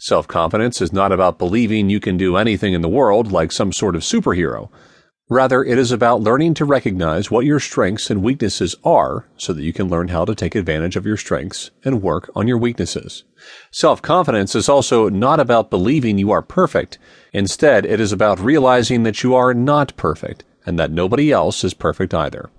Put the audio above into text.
Self-confidence is not about believing you can do anything in the world like some sort of superhero. Rather, it is about learning to recognize what your strengths and weaknesses are so that you can learn how to take advantage of your strengths and work on your weaknesses. Self-confidence is also not about believing you are perfect. Instead, it is about realizing that you are not perfect and that nobody else is perfect either.